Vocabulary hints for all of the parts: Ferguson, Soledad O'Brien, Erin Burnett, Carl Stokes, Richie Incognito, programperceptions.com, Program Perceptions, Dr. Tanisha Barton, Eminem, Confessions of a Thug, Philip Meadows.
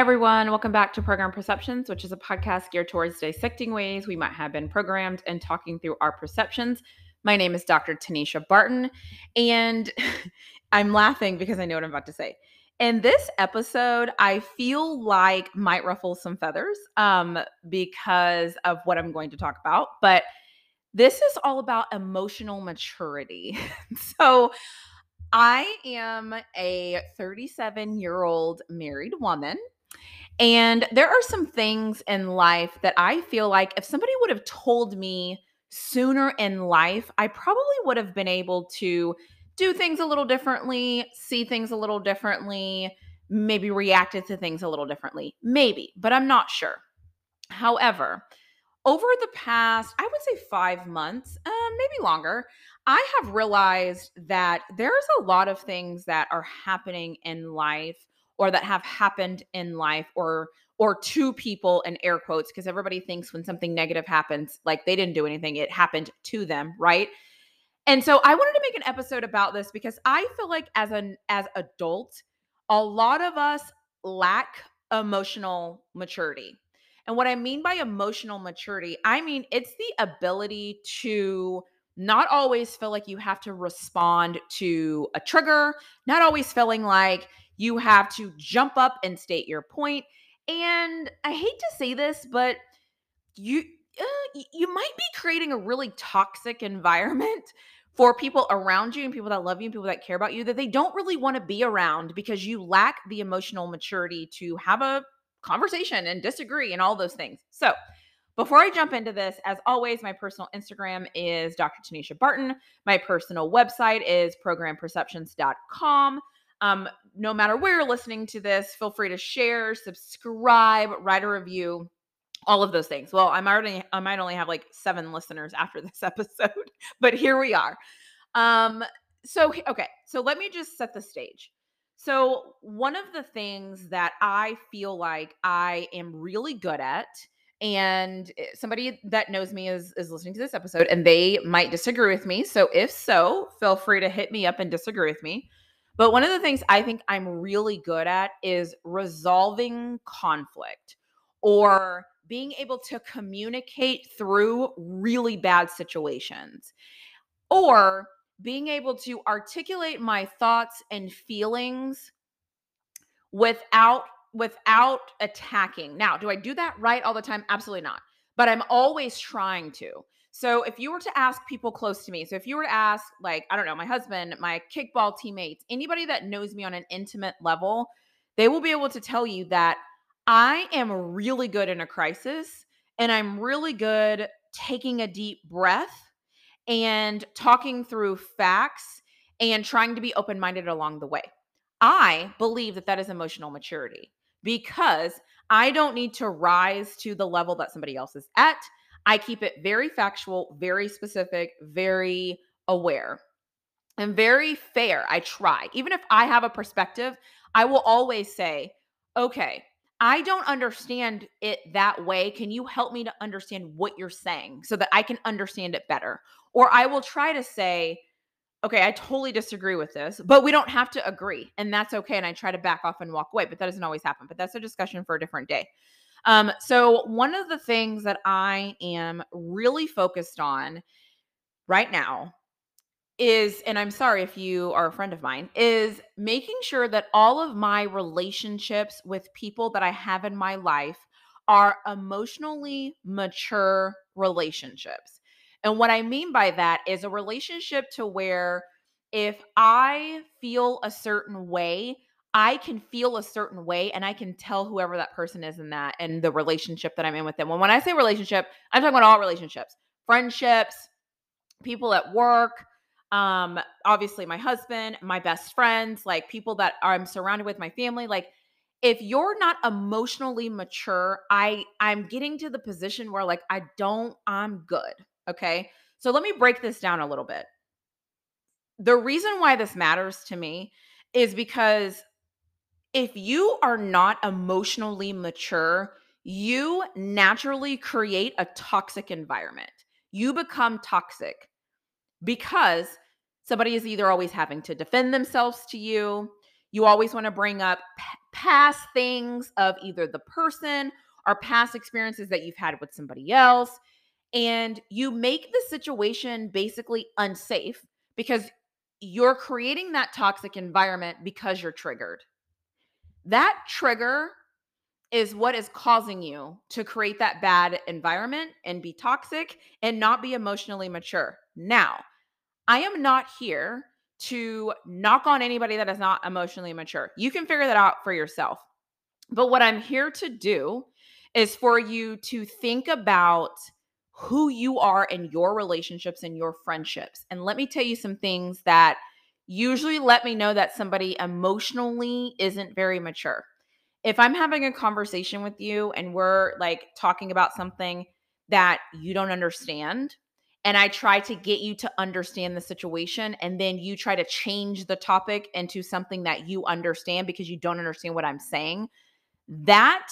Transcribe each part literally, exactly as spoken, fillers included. Hi, everyone. Welcome back to Program Perceptions, which is a podcast geared towards dissecting ways we might have been programmed and talking through our perceptions. My name is Doctor Tanisha Barton, and I'm laughing because I know what I'm about to say. In this episode, I feel like might ruffle some feathers um, because of what I'm going to talk about, but this is all about emotional maturity. So I am a thirty-seven-year-old married woman. And there are some things in life that I feel like if somebody would have told me sooner in life, I probably would have been able to do things a little differently, see things a little differently, maybe reacted to things a little differently. Maybe, but I'm not sure. However, over the past, I would say five months, um, maybe longer, I have realized that there's a lot of things that are happening in life or that have happened in life or or to people in air quotes, because everybody thinks when something negative happens, like they didn't do anything, it happened to them, right? And so I wanted to make an episode about this because I feel like as an as adults, a lot of us lack emotional maturity. And what I mean by emotional maturity, I mean it's the ability to not always feel like you have to respond to a trigger, not always feeling like you have to jump up and state your point. And I hate to say this, but you uh, you might be creating a really toxic environment for people around you and people that love you and people that care about you that they don't really want to be around because you lack the emotional maturity to have a conversation and disagree and all those things. So before I jump into this, as always, my personal Instagram is Doctor Tanisha Barton. My personal website is program perceptions dot com. Um, no matter where you're listening to this, feel free to share, subscribe, write a review, all of those things. Well, I'm already, I might only have like seven listeners after this episode, but here we are. Um, so, okay. So let me just set the stage. So one of the things that I feel like I am really good at, and somebody that knows me is, is listening to this episode and they might disagree with me. So if so, feel free to hit me up and disagree with me. But one of the things I think I'm really good at is resolving conflict or being able to communicate through really bad situations or being able to articulate my thoughts and feelings without without attacking. Now, do I do that right all the time? Absolutely not. But I'm always trying to. So if you were to ask people close to me, so if you were to ask, like, I don't know, my husband, my kickball teammates, anybody that knows me on an intimate level, they will be able to tell you that I am really good in a crisis and I'm really good taking a deep breath and talking through facts and trying to be open-minded along the way. I believe that that is emotional maturity because I don't need to rise to the level that somebody else is at. I keep it very factual, very specific, very aware, and very fair. I try. Even if I have a perspective, I will always say, okay, I don't understand it that way. Can you help me to understand what you're saying so that I can understand it better? Or I will try to say, okay, I totally disagree with this, but we don't have to agree. And that's okay. And I try to back off and walk away, but that doesn't always happen. But that's a discussion for a different day. Um, so one of the things that I am really focused on right now is, and I'm sorry if you are a friend of mine, is making sure that all of my relationships with people that I have in my life are emotionally mature relationships. And what I mean by that is a relationship to where if I feel a certain way, I can feel a certain way and I can tell whoever that person is in that and the relationship that I'm in with them. And when I say relationship, I'm talking about all relationships, friendships, people at work, um, obviously my husband, my best friends, like people that I'm surrounded with, my family. Like if you're not emotionally mature, I, I'm getting to the position where like, I don't, I'm good. Okay. So let me break this down a little bit. The reason why this matters to me is because if you are not emotionally mature, you naturally create a toxic environment. You become toxic because somebody is either always having to defend themselves to you. You always want to bring up past things of either the person or past experiences that you've had with somebody else. And you make the situation basically unsafe because you're creating that toxic environment because you're triggered. That trigger is what is causing you to create that bad environment and be toxic and not be emotionally mature. Now, I am not here to knock on anybody that is not emotionally mature. You can figure that out for yourself. But what I'm here to do is for you to think about who you are in your relationships and your friendships. And let me tell you some things that usually let me know that somebody emotionally isn't very mature. If I'm having a conversation with you and we're like talking about something that you don't understand, and I try to get you to understand the situation, and then you try to change the topic into something that you understand because you don't understand what I'm saying, that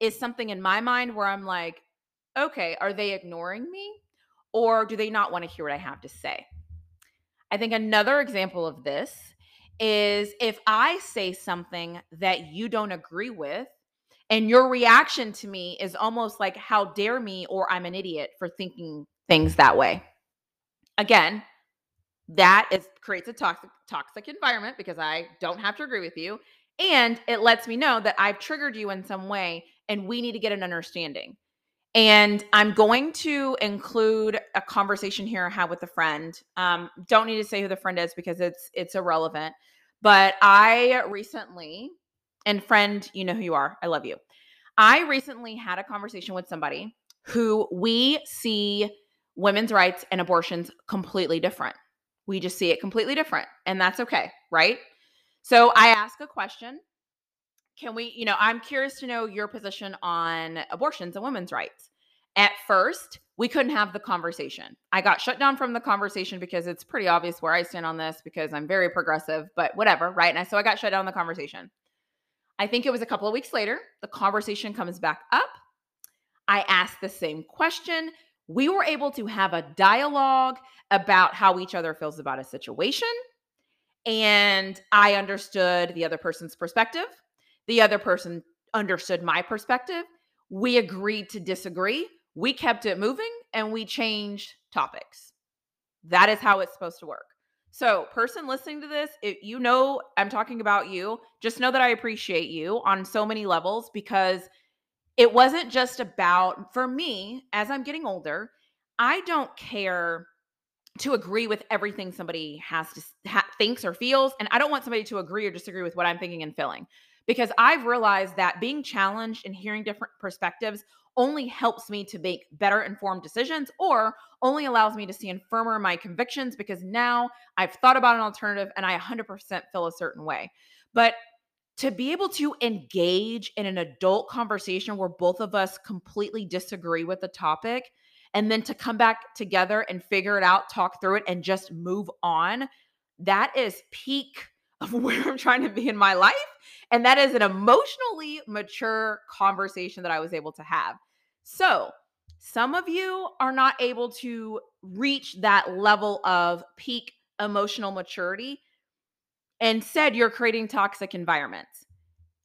is something in my mind where I'm like, okay, are they ignoring me or do they not want to hear what I have to say? I think another example of this is if I say something that you don't agree with and your reaction to me is almost like, how dare me, or I'm an idiot for thinking things that way. Again, that is creates a toxic, toxic environment because I don't have to agree with you. And it lets me know that I've triggered you in some way and we need to get an understanding. And I'm going to include a conversation here I had with a friend. Um, don't need to say who the friend is because it's it's irrelevant. But I recently, and friend, you know who you are. I love you. I recently had a conversation with somebody who we see women's rights and abortions completely different. We just see it completely different. And that's okay, right? So I ask a question. Can we, you know, I'm curious to know your position on abortions and women's rights. At first, we couldn't have the conversation. I got shut down from the conversation because it's pretty obvious where I stand on this because I'm very progressive, but whatever, right? And I, so I got shut down the conversation. I think it was a couple of weeks later, the conversation comes back up. I asked the same question. We were able to have a dialogue about how each other feels about a situation. And I understood the other person's perspective. The other person understood my perspective. We agreed to disagree. We kept it moving and we changed topics. That is how it's supposed to work. So, person listening to this, if you know I'm talking about you, just know that I appreciate you on so many levels because it wasn't just about, for me, as I'm getting older, I don't care to agree with everything somebody has to ha- thinks or feels. And I don't want somebody to agree or disagree with what I'm thinking and feeling. Because I've realized that being challenged and hearing different perspectives only helps me to make better informed decisions or only allows me to stand firmer in my convictions because now I've thought about an alternative and I one hundred percent feel a certain way. But to be able to engage in an adult conversation where both of us completely disagree with the topic and then to come back together and figure it out, talk through it, and just move on, that is peak of where I'm trying to be in my life. And that is an emotionally mature conversation that I was able to have. So some of you are not able to reach that level of peak emotional maturity. Instead, you're creating toxic environments.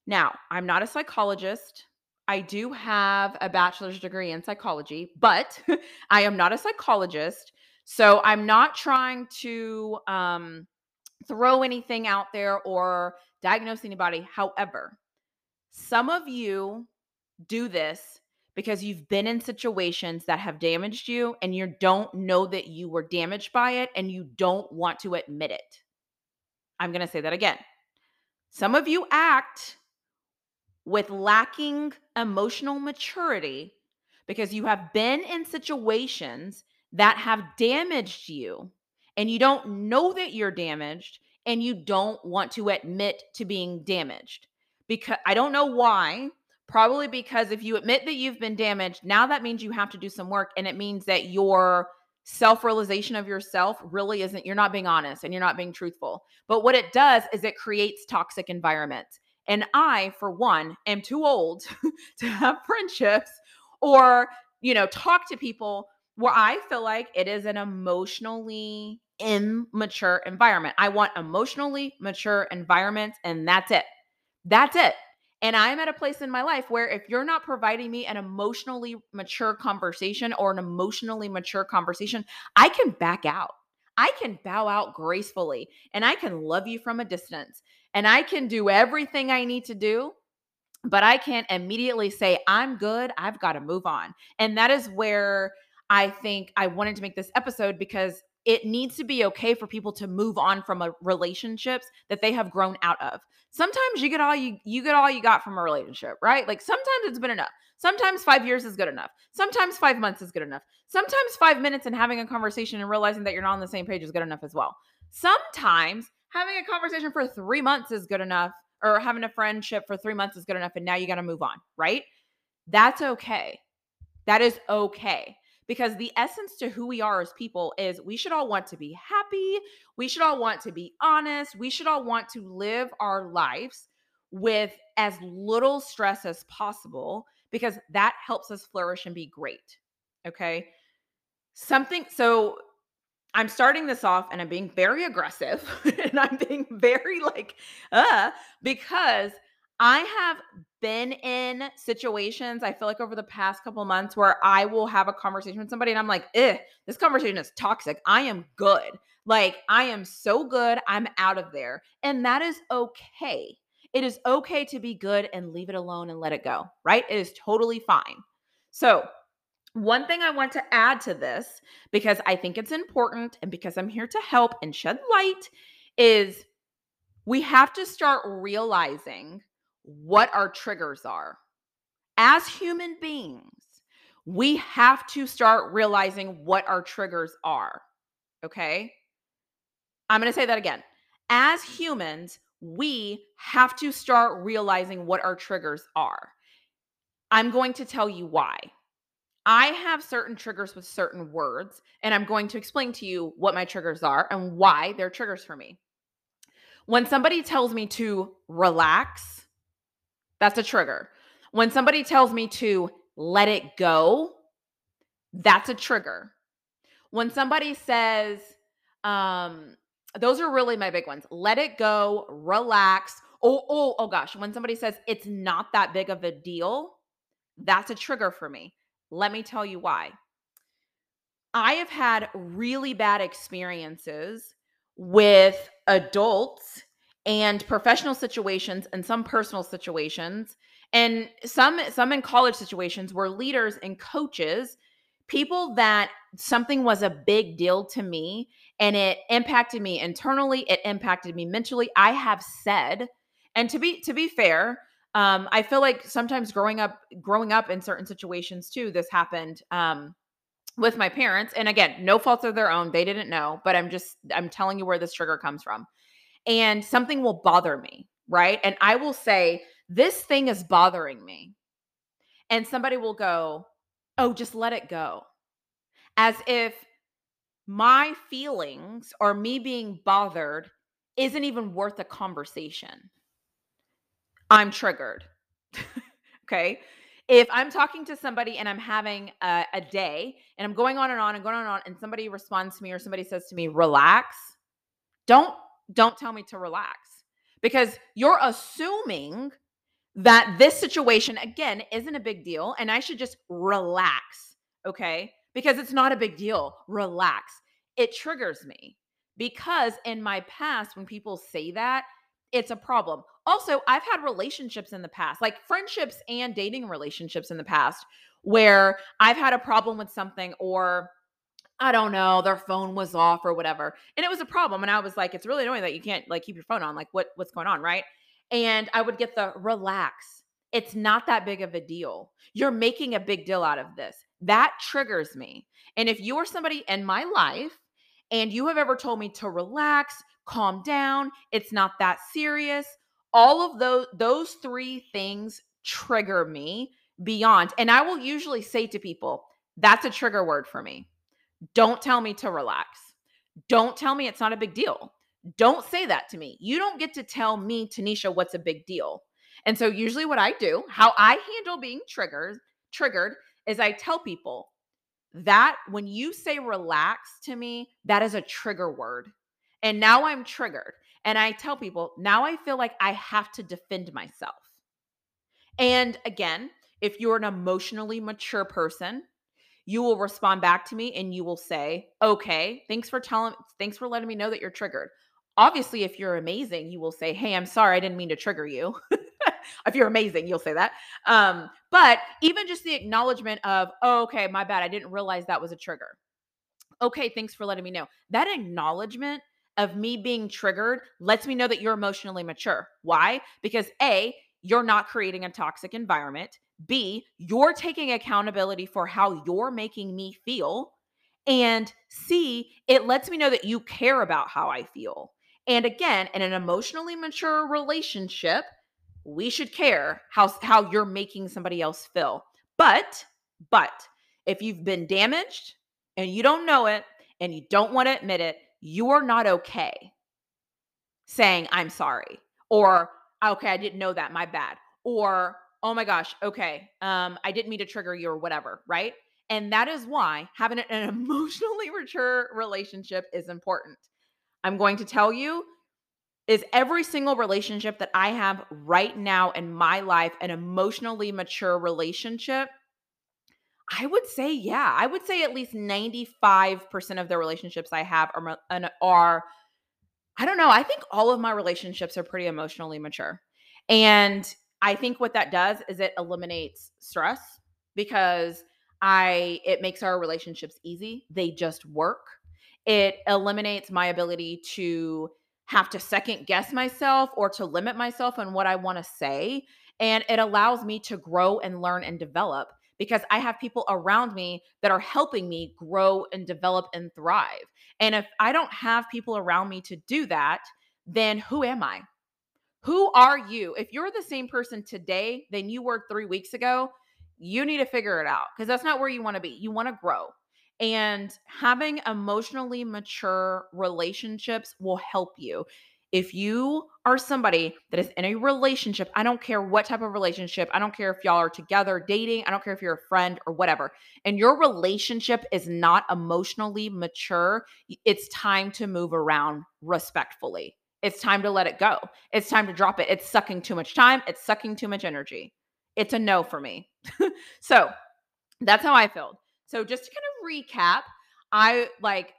Now, I'm not a psychologist. I do have a bachelor's degree in psychology, but I am not a psychologist. So I'm not trying to um, throw anything out there or diagnose anybody. However, some of you do this because you've been in situations that have damaged you and you don't know that you were damaged by it and you don't want to admit it. I'm going to say that again. Some of you act with lacking emotional maturity because you have been in situations that have damaged you and you don't know that you're damaged. And you don't want to admit to being damaged because I don't know why, probably because if you admit that you've been damaged, now that means you have to do some work. And it means that your self-realization of yourself really isn't, you're not being honest and you're not being truthful. But what it does is it creates toxic environments. And I, for one, am too old to have friendships or, you know, talk to people where I feel like it is an emotionally immature environment. I want emotionally mature environments, and that's it. That's it. And I'm at a place in my life where if you're not providing me an emotionally mature conversation or an emotionally mature conversation, I can back out. I can bow out gracefully, and I can love you from a distance, and I can do everything I need to do, but I can't immediately say, I'm good. I've got to move on. And that is where I think I wanted to make this episode, because it needs to be okay for people to move on from a relationships that they have grown out of. Sometimes you get all you, you get all you got from a relationship, right? Like sometimes it's been enough. Sometimes five years is good enough. Sometimes five months is good enough. Sometimes five minutes and having a conversation and realizing that you're not on the same page is good enough as well. Sometimes having a conversation for three months is good enough, or having a friendship for three months is good enough. And now you got to move on, right? That's okay. That is okay. Because the essence to who we are as people is we should all want to be happy. We should all want to be honest. We should all want to live our lives with as little stress as possible, because that helps us flourish and be great. Okay. Something. So I'm starting this off and I'm being very aggressive and I'm being very like, uh, because I have been in situations, I feel like over the past couple months, where I will have a conversation with somebody and I'm like, eh, this conversation is toxic. I am good. Like I am so good. I'm out of there. And that is okay. It is okay to be good and leave it alone and let it go, right? It is totally fine. So one thing I want to add to this, because I think it's important and because I'm here to help and shed light, is we have to start realizing what our triggers are. As human beings, we have to start realizing what our triggers are. Okay? I'm going to say that again. As humans, we have to start realizing what our triggers are. I'm going to tell you why. I have certain triggers with certain words, and I'm going to explain to you what my triggers are and why they're triggers for me. When somebody tells me to relax, that's a trigger. When somebody tells me to let it go, that's a trigger. When somebody says, um, those are really my big ones. Let it go, relax. Oh, oh, oh gosh. When somebody says it's not that big of a deal, that's a trigger for me. Let me tell you why. I have had really bad experiences with adults and professional situations and some personal situations and some some in college situations where leaders and coaches, people that something was a big deal to me and it impacted me internally, it impacted me mentally. I have said, and to be to be fair, um, I feel like sometimes growing up, growing up in certain situations too, this happened um, with my parents. And again, no faults of their own. They didn't know, but I'm just, I'm telling you where this trigger comes from. And something will bother me, right? And I will say, this thing is bothering me. And somebody will go, oh, just let it go. As if my feelings or me being bothered isn't even worth a conversation. I'm triggered, okay? If I'm talking to somebody and I'm having a, a day and I'm going on and on and going on and on, and somebody responds to me or somebody says to me, relax, don't, Don't tell me to relax, because you're assuming that this situation, again, isn't a big deal and I should just relax, okay? Because it's not a big deal. Relax. It triggers me, because in my past, when people say that, it's a problem. Also, I've had relationships in the past, like friendships and dating relationships in the past, where I've had a problem with something, or I don't know, their phone was off or whatever. And it was a problem. And I was like, it's really annoying that you can't like keep your phone on. Like what, what's going on, right? And I would get the relax. It's not that big of a deal. You're making a big deal out of this. That triggers me. And if you are somebody in my life and you have ever told me to relax, calm down, it's not that serious, all of those, those three things trigger me beyond. And I will usually say to people, that's a trigger word for me. Don't tell me to relax. Don't tell me it's not a big deal. Don't say that to me. You don't get to tell me, Tanisha, what's a big deal. And so usually what I do, how I handle being triggered, triggered is I tell people that when you say relax to me, that is a trigger word. And now I'm triggered. And I tell people, now I feel like I have to defend myself. And again, if you're an emotionally mature person, you will respond back to me and you will say, okay, thanks for telling, thanks for letting me know that you're triggered. Obviously, if you're amazing, you will say, hey, I'm sorry, I didn't mean to trigger you. If you're amazing, you'll say that. Um, but even just the acknowledgement of, oh, okay, my bad, I didn't realize that was a trigger. Okay, thanks for letting me know. That acknowledgement of me being triggered lets me know that you're emotionally mature. Why? Because A, you're not creating a toxic environment. B, you're taking accountability for how you're making me feel. And C, it lets me know that you care about how I feel. And again, in an emotionally mature relationship, we should care how, how you're making somebody else feel. But, but if you've been damaged and you don't know it and you don't want to admit it, you are not okay saying, I'm sorry, or, okay, I didn't know that, my bad, or, oh my gosh, okay, um, I didn't mean to trigger you or whatever, right? And that is why having an emotionally mature relationship is important. I'm going to tell you, is every single relationship that I have right now in my life an emotionally mature relationship? I would say, yeah, I would say at least ninety-five percent of the relationships I have are, are, I don't know, I think all of my relationships are pretty emotionally mature. And I think what that does is it eliminates stress because I, it makes our relationships easy. They just work. It eliminates my ability to have to second guess myself or to limit myself on what I want to say. And it allows me to grow and learn and develop, because I have people around me that are helping me grow and develop and thrive. And if I don't have people around me to do that, then who am I? Who are you? If you're the same person today than you were three weeks ago, you need to figure it out, because that's not where you want to be. You want to grow. And having emotionally mature relationships will help you. If you are somebody that is in a relationship, I don't care what type of relationship, I don't care if y'all are together, dating, I don't care if you're a friend or whatever, and your relationship is not emotionally mature, it's time to move around respectfully. It's time to let it go. It's time to drop it. It's sucking too much time. It's sucking too much energy. It's a no for me. So that's how I feel. So just to kind of recap, I like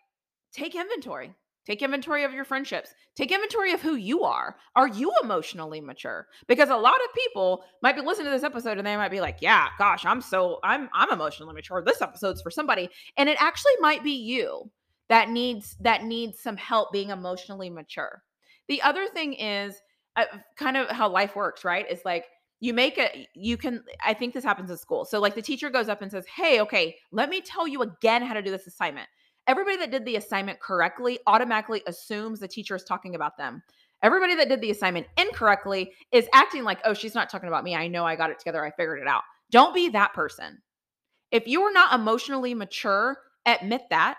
take inventory. Take inventory of your friendships. Take inventory of who you are. Are you emotionally mature? Because a lot of people might be listening to this episode and they might be like, yeah, gosh, I'm so, I'm, I'm emotionally mature. This episode's for somebody. And it actually might be you that needs, that needs some help being emotionally mature. The other thing is uh, kind of how life works, right? It's like you make a, you can, I think this happens in school. So like the teacher goes up and says, hey, okay, let me tell you again how to do this assignment. Everybody that did the assignment correctly automatically assumes the teacher is talking about them. Everybody that did the assignment incorrectly is acting like, oh, she's not talking about me. I know I got it together. I figured it out. Don't be that person. If you are not emotionally mature, admit that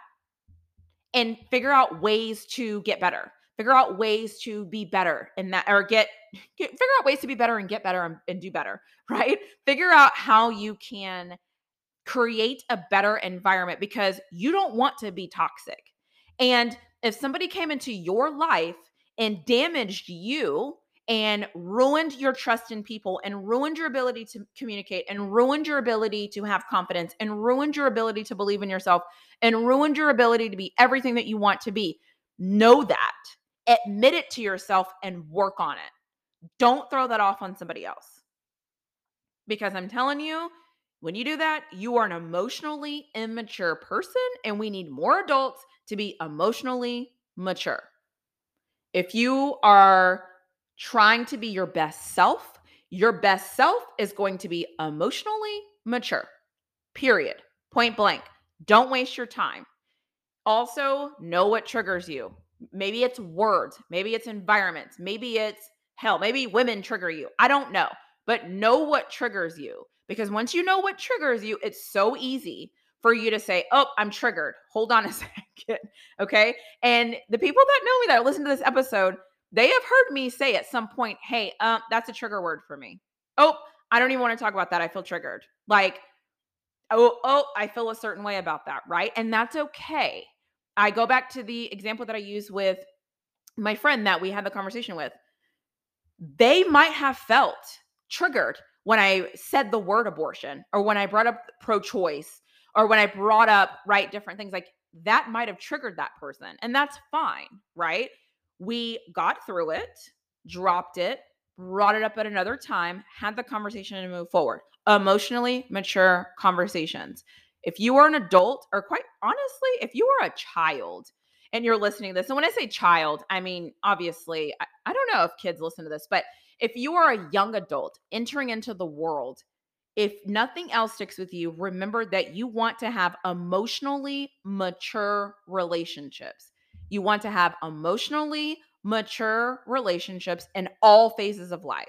and figure out ways to get better. Figure out ways to be better and that, or get, get, figure out ways to be better and get better and, and do better, right? Figure out how you can create a better environment, because you don't want to be toxic. And if somebody came into your life and damaged you and ruined your trust in people and ruined your ability to communicate and ruined your ability to have confidence and ruined your ability to believe in yourself and ruined your ability to be everything that you want to be, know that. Admit it to yourself and work on it. Don't throw that off on somebody else. Because I'm telling you, when you do that, you are an emotionally immature person, and we need more adults to be emotionally mature. If you are trying to be your best self, your best self is going to be emotionally mature, period, point blank. Don't waste your time. Also, know what triggers you. Maybe it's words. Maybe it's environments. Maybe it's, hell, maybe women trigger you. I don't know, but know what triggers you. Because once you know what triggers you, it's so easy for you to say, oh, I'm triggered. Hold on a second. Okay. And the people that know me that listen to this episode, they have heard me say at some point, hey, um, that's a trigger word for me. Oh, I don't even want to talk about that. I feel triggered. Like, oh, oh, I feel a certain way about that. Right. And that's okay. I go back to the example that I use with my friend that we had the conversation with, they might have felt triggered when I said the word abortion, or when I brought up pro-choice, or when I brought up, right, different things like that might have triggered that person. And that's fine, right? We got through it, dropped it, brought it up at another time, had the conversation and moved forward. Emotionally mature conversations. If you are an adult, or quite honestly, if you are a child and you're listening to this, and when I say child, I mean, obviously, I, I don't know if kids listen to this, but if you are a young adult entering into the world, if nothing else sticks with you, remember that you want to have emotionally mature relationships. You want to have emotionally mature relationships in all phases of life,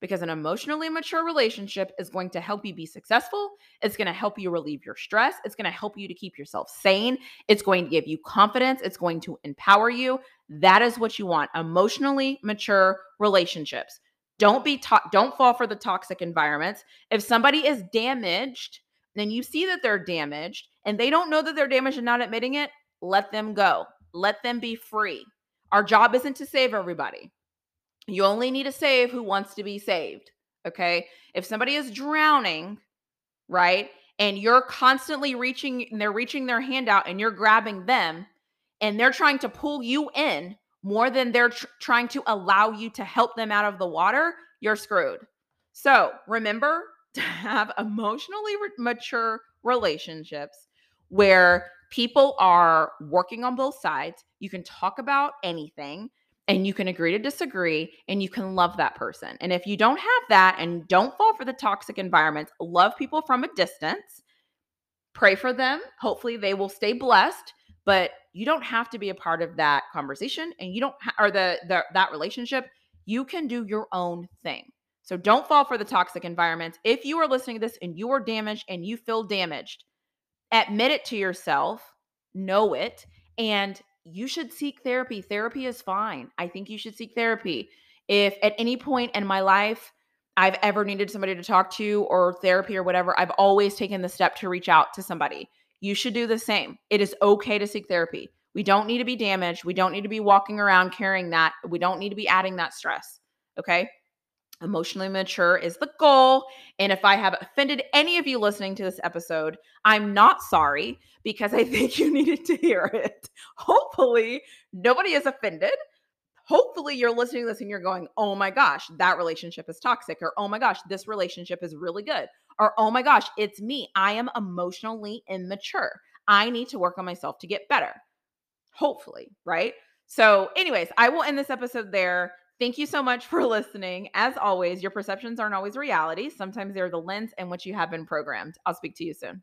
because an emotionally mature relationship is going to help you be successful. It's going to help you relieve your stress. It's going to help you to keep yourself sane. It's going to give you confidence. It's going to empower you. That is what you want. Emotionally mature relationships. Don't be to- don't fall for the toxic environments. If somebody is damaged, then you see that they're damaged and they don't know that they're damaged and not admitting it, let them go. Let them be free. Our job isn't to save everybody. You only need to save who wants to be saved, okay? If somebody is drowning, right, and you're constantly reaching, and they're reaching their hand out and you're grabbing them and they're trying to pull you in more than they're tr- trying to allow you to help them out of the water, you're screwed. So remember to have emotionally re- mature relationships where people are working on both sides. You can talk about anything and you can agree to disagree and you can love that person. And if you don't have that, and don't fall for the toxic environments, love people from a distance, pray for them. Hopefully they will stay blessed, but you don't have to be a part of that conversation, and you don't, ha- or the, the, that relationship, you can do your own thing. So don't fall for the toxic environments. If you are listening to this and you are damaged and you feel damaged, admit it to yourself, know it, and you should seek therapy. Therapy is fine. I think you should seek therapy. If at any point in my life I've ever needed somebody to talk to or therapy or whatever, I've always taken the step to reach out to somebody. You should do the same. It is okay to seek therapy. We don't need to be damaged. We don't need to be walking around carrying that. We don't need to be adding that stress. Okay? Emotionally mature is the goal. And if I have offended any of you listening to this episode, I'm not sorry, because I think you needed to hear it. Hopefully nobody is offended. Hopefully you're listening to this and you're going, oh my gosh, that relationship is toxic, or oh my gosh, this relationship is really good, or oh my gosh, it's me. I am emotionally immature. I need to work on myself to get better. Hopefully, right? So anyways, I will end this episode there. Thank you so much for listening. As always, your perceptions aren't always reality. Sometimes they're the lens in which you have been programmed. I'll speak to you soon.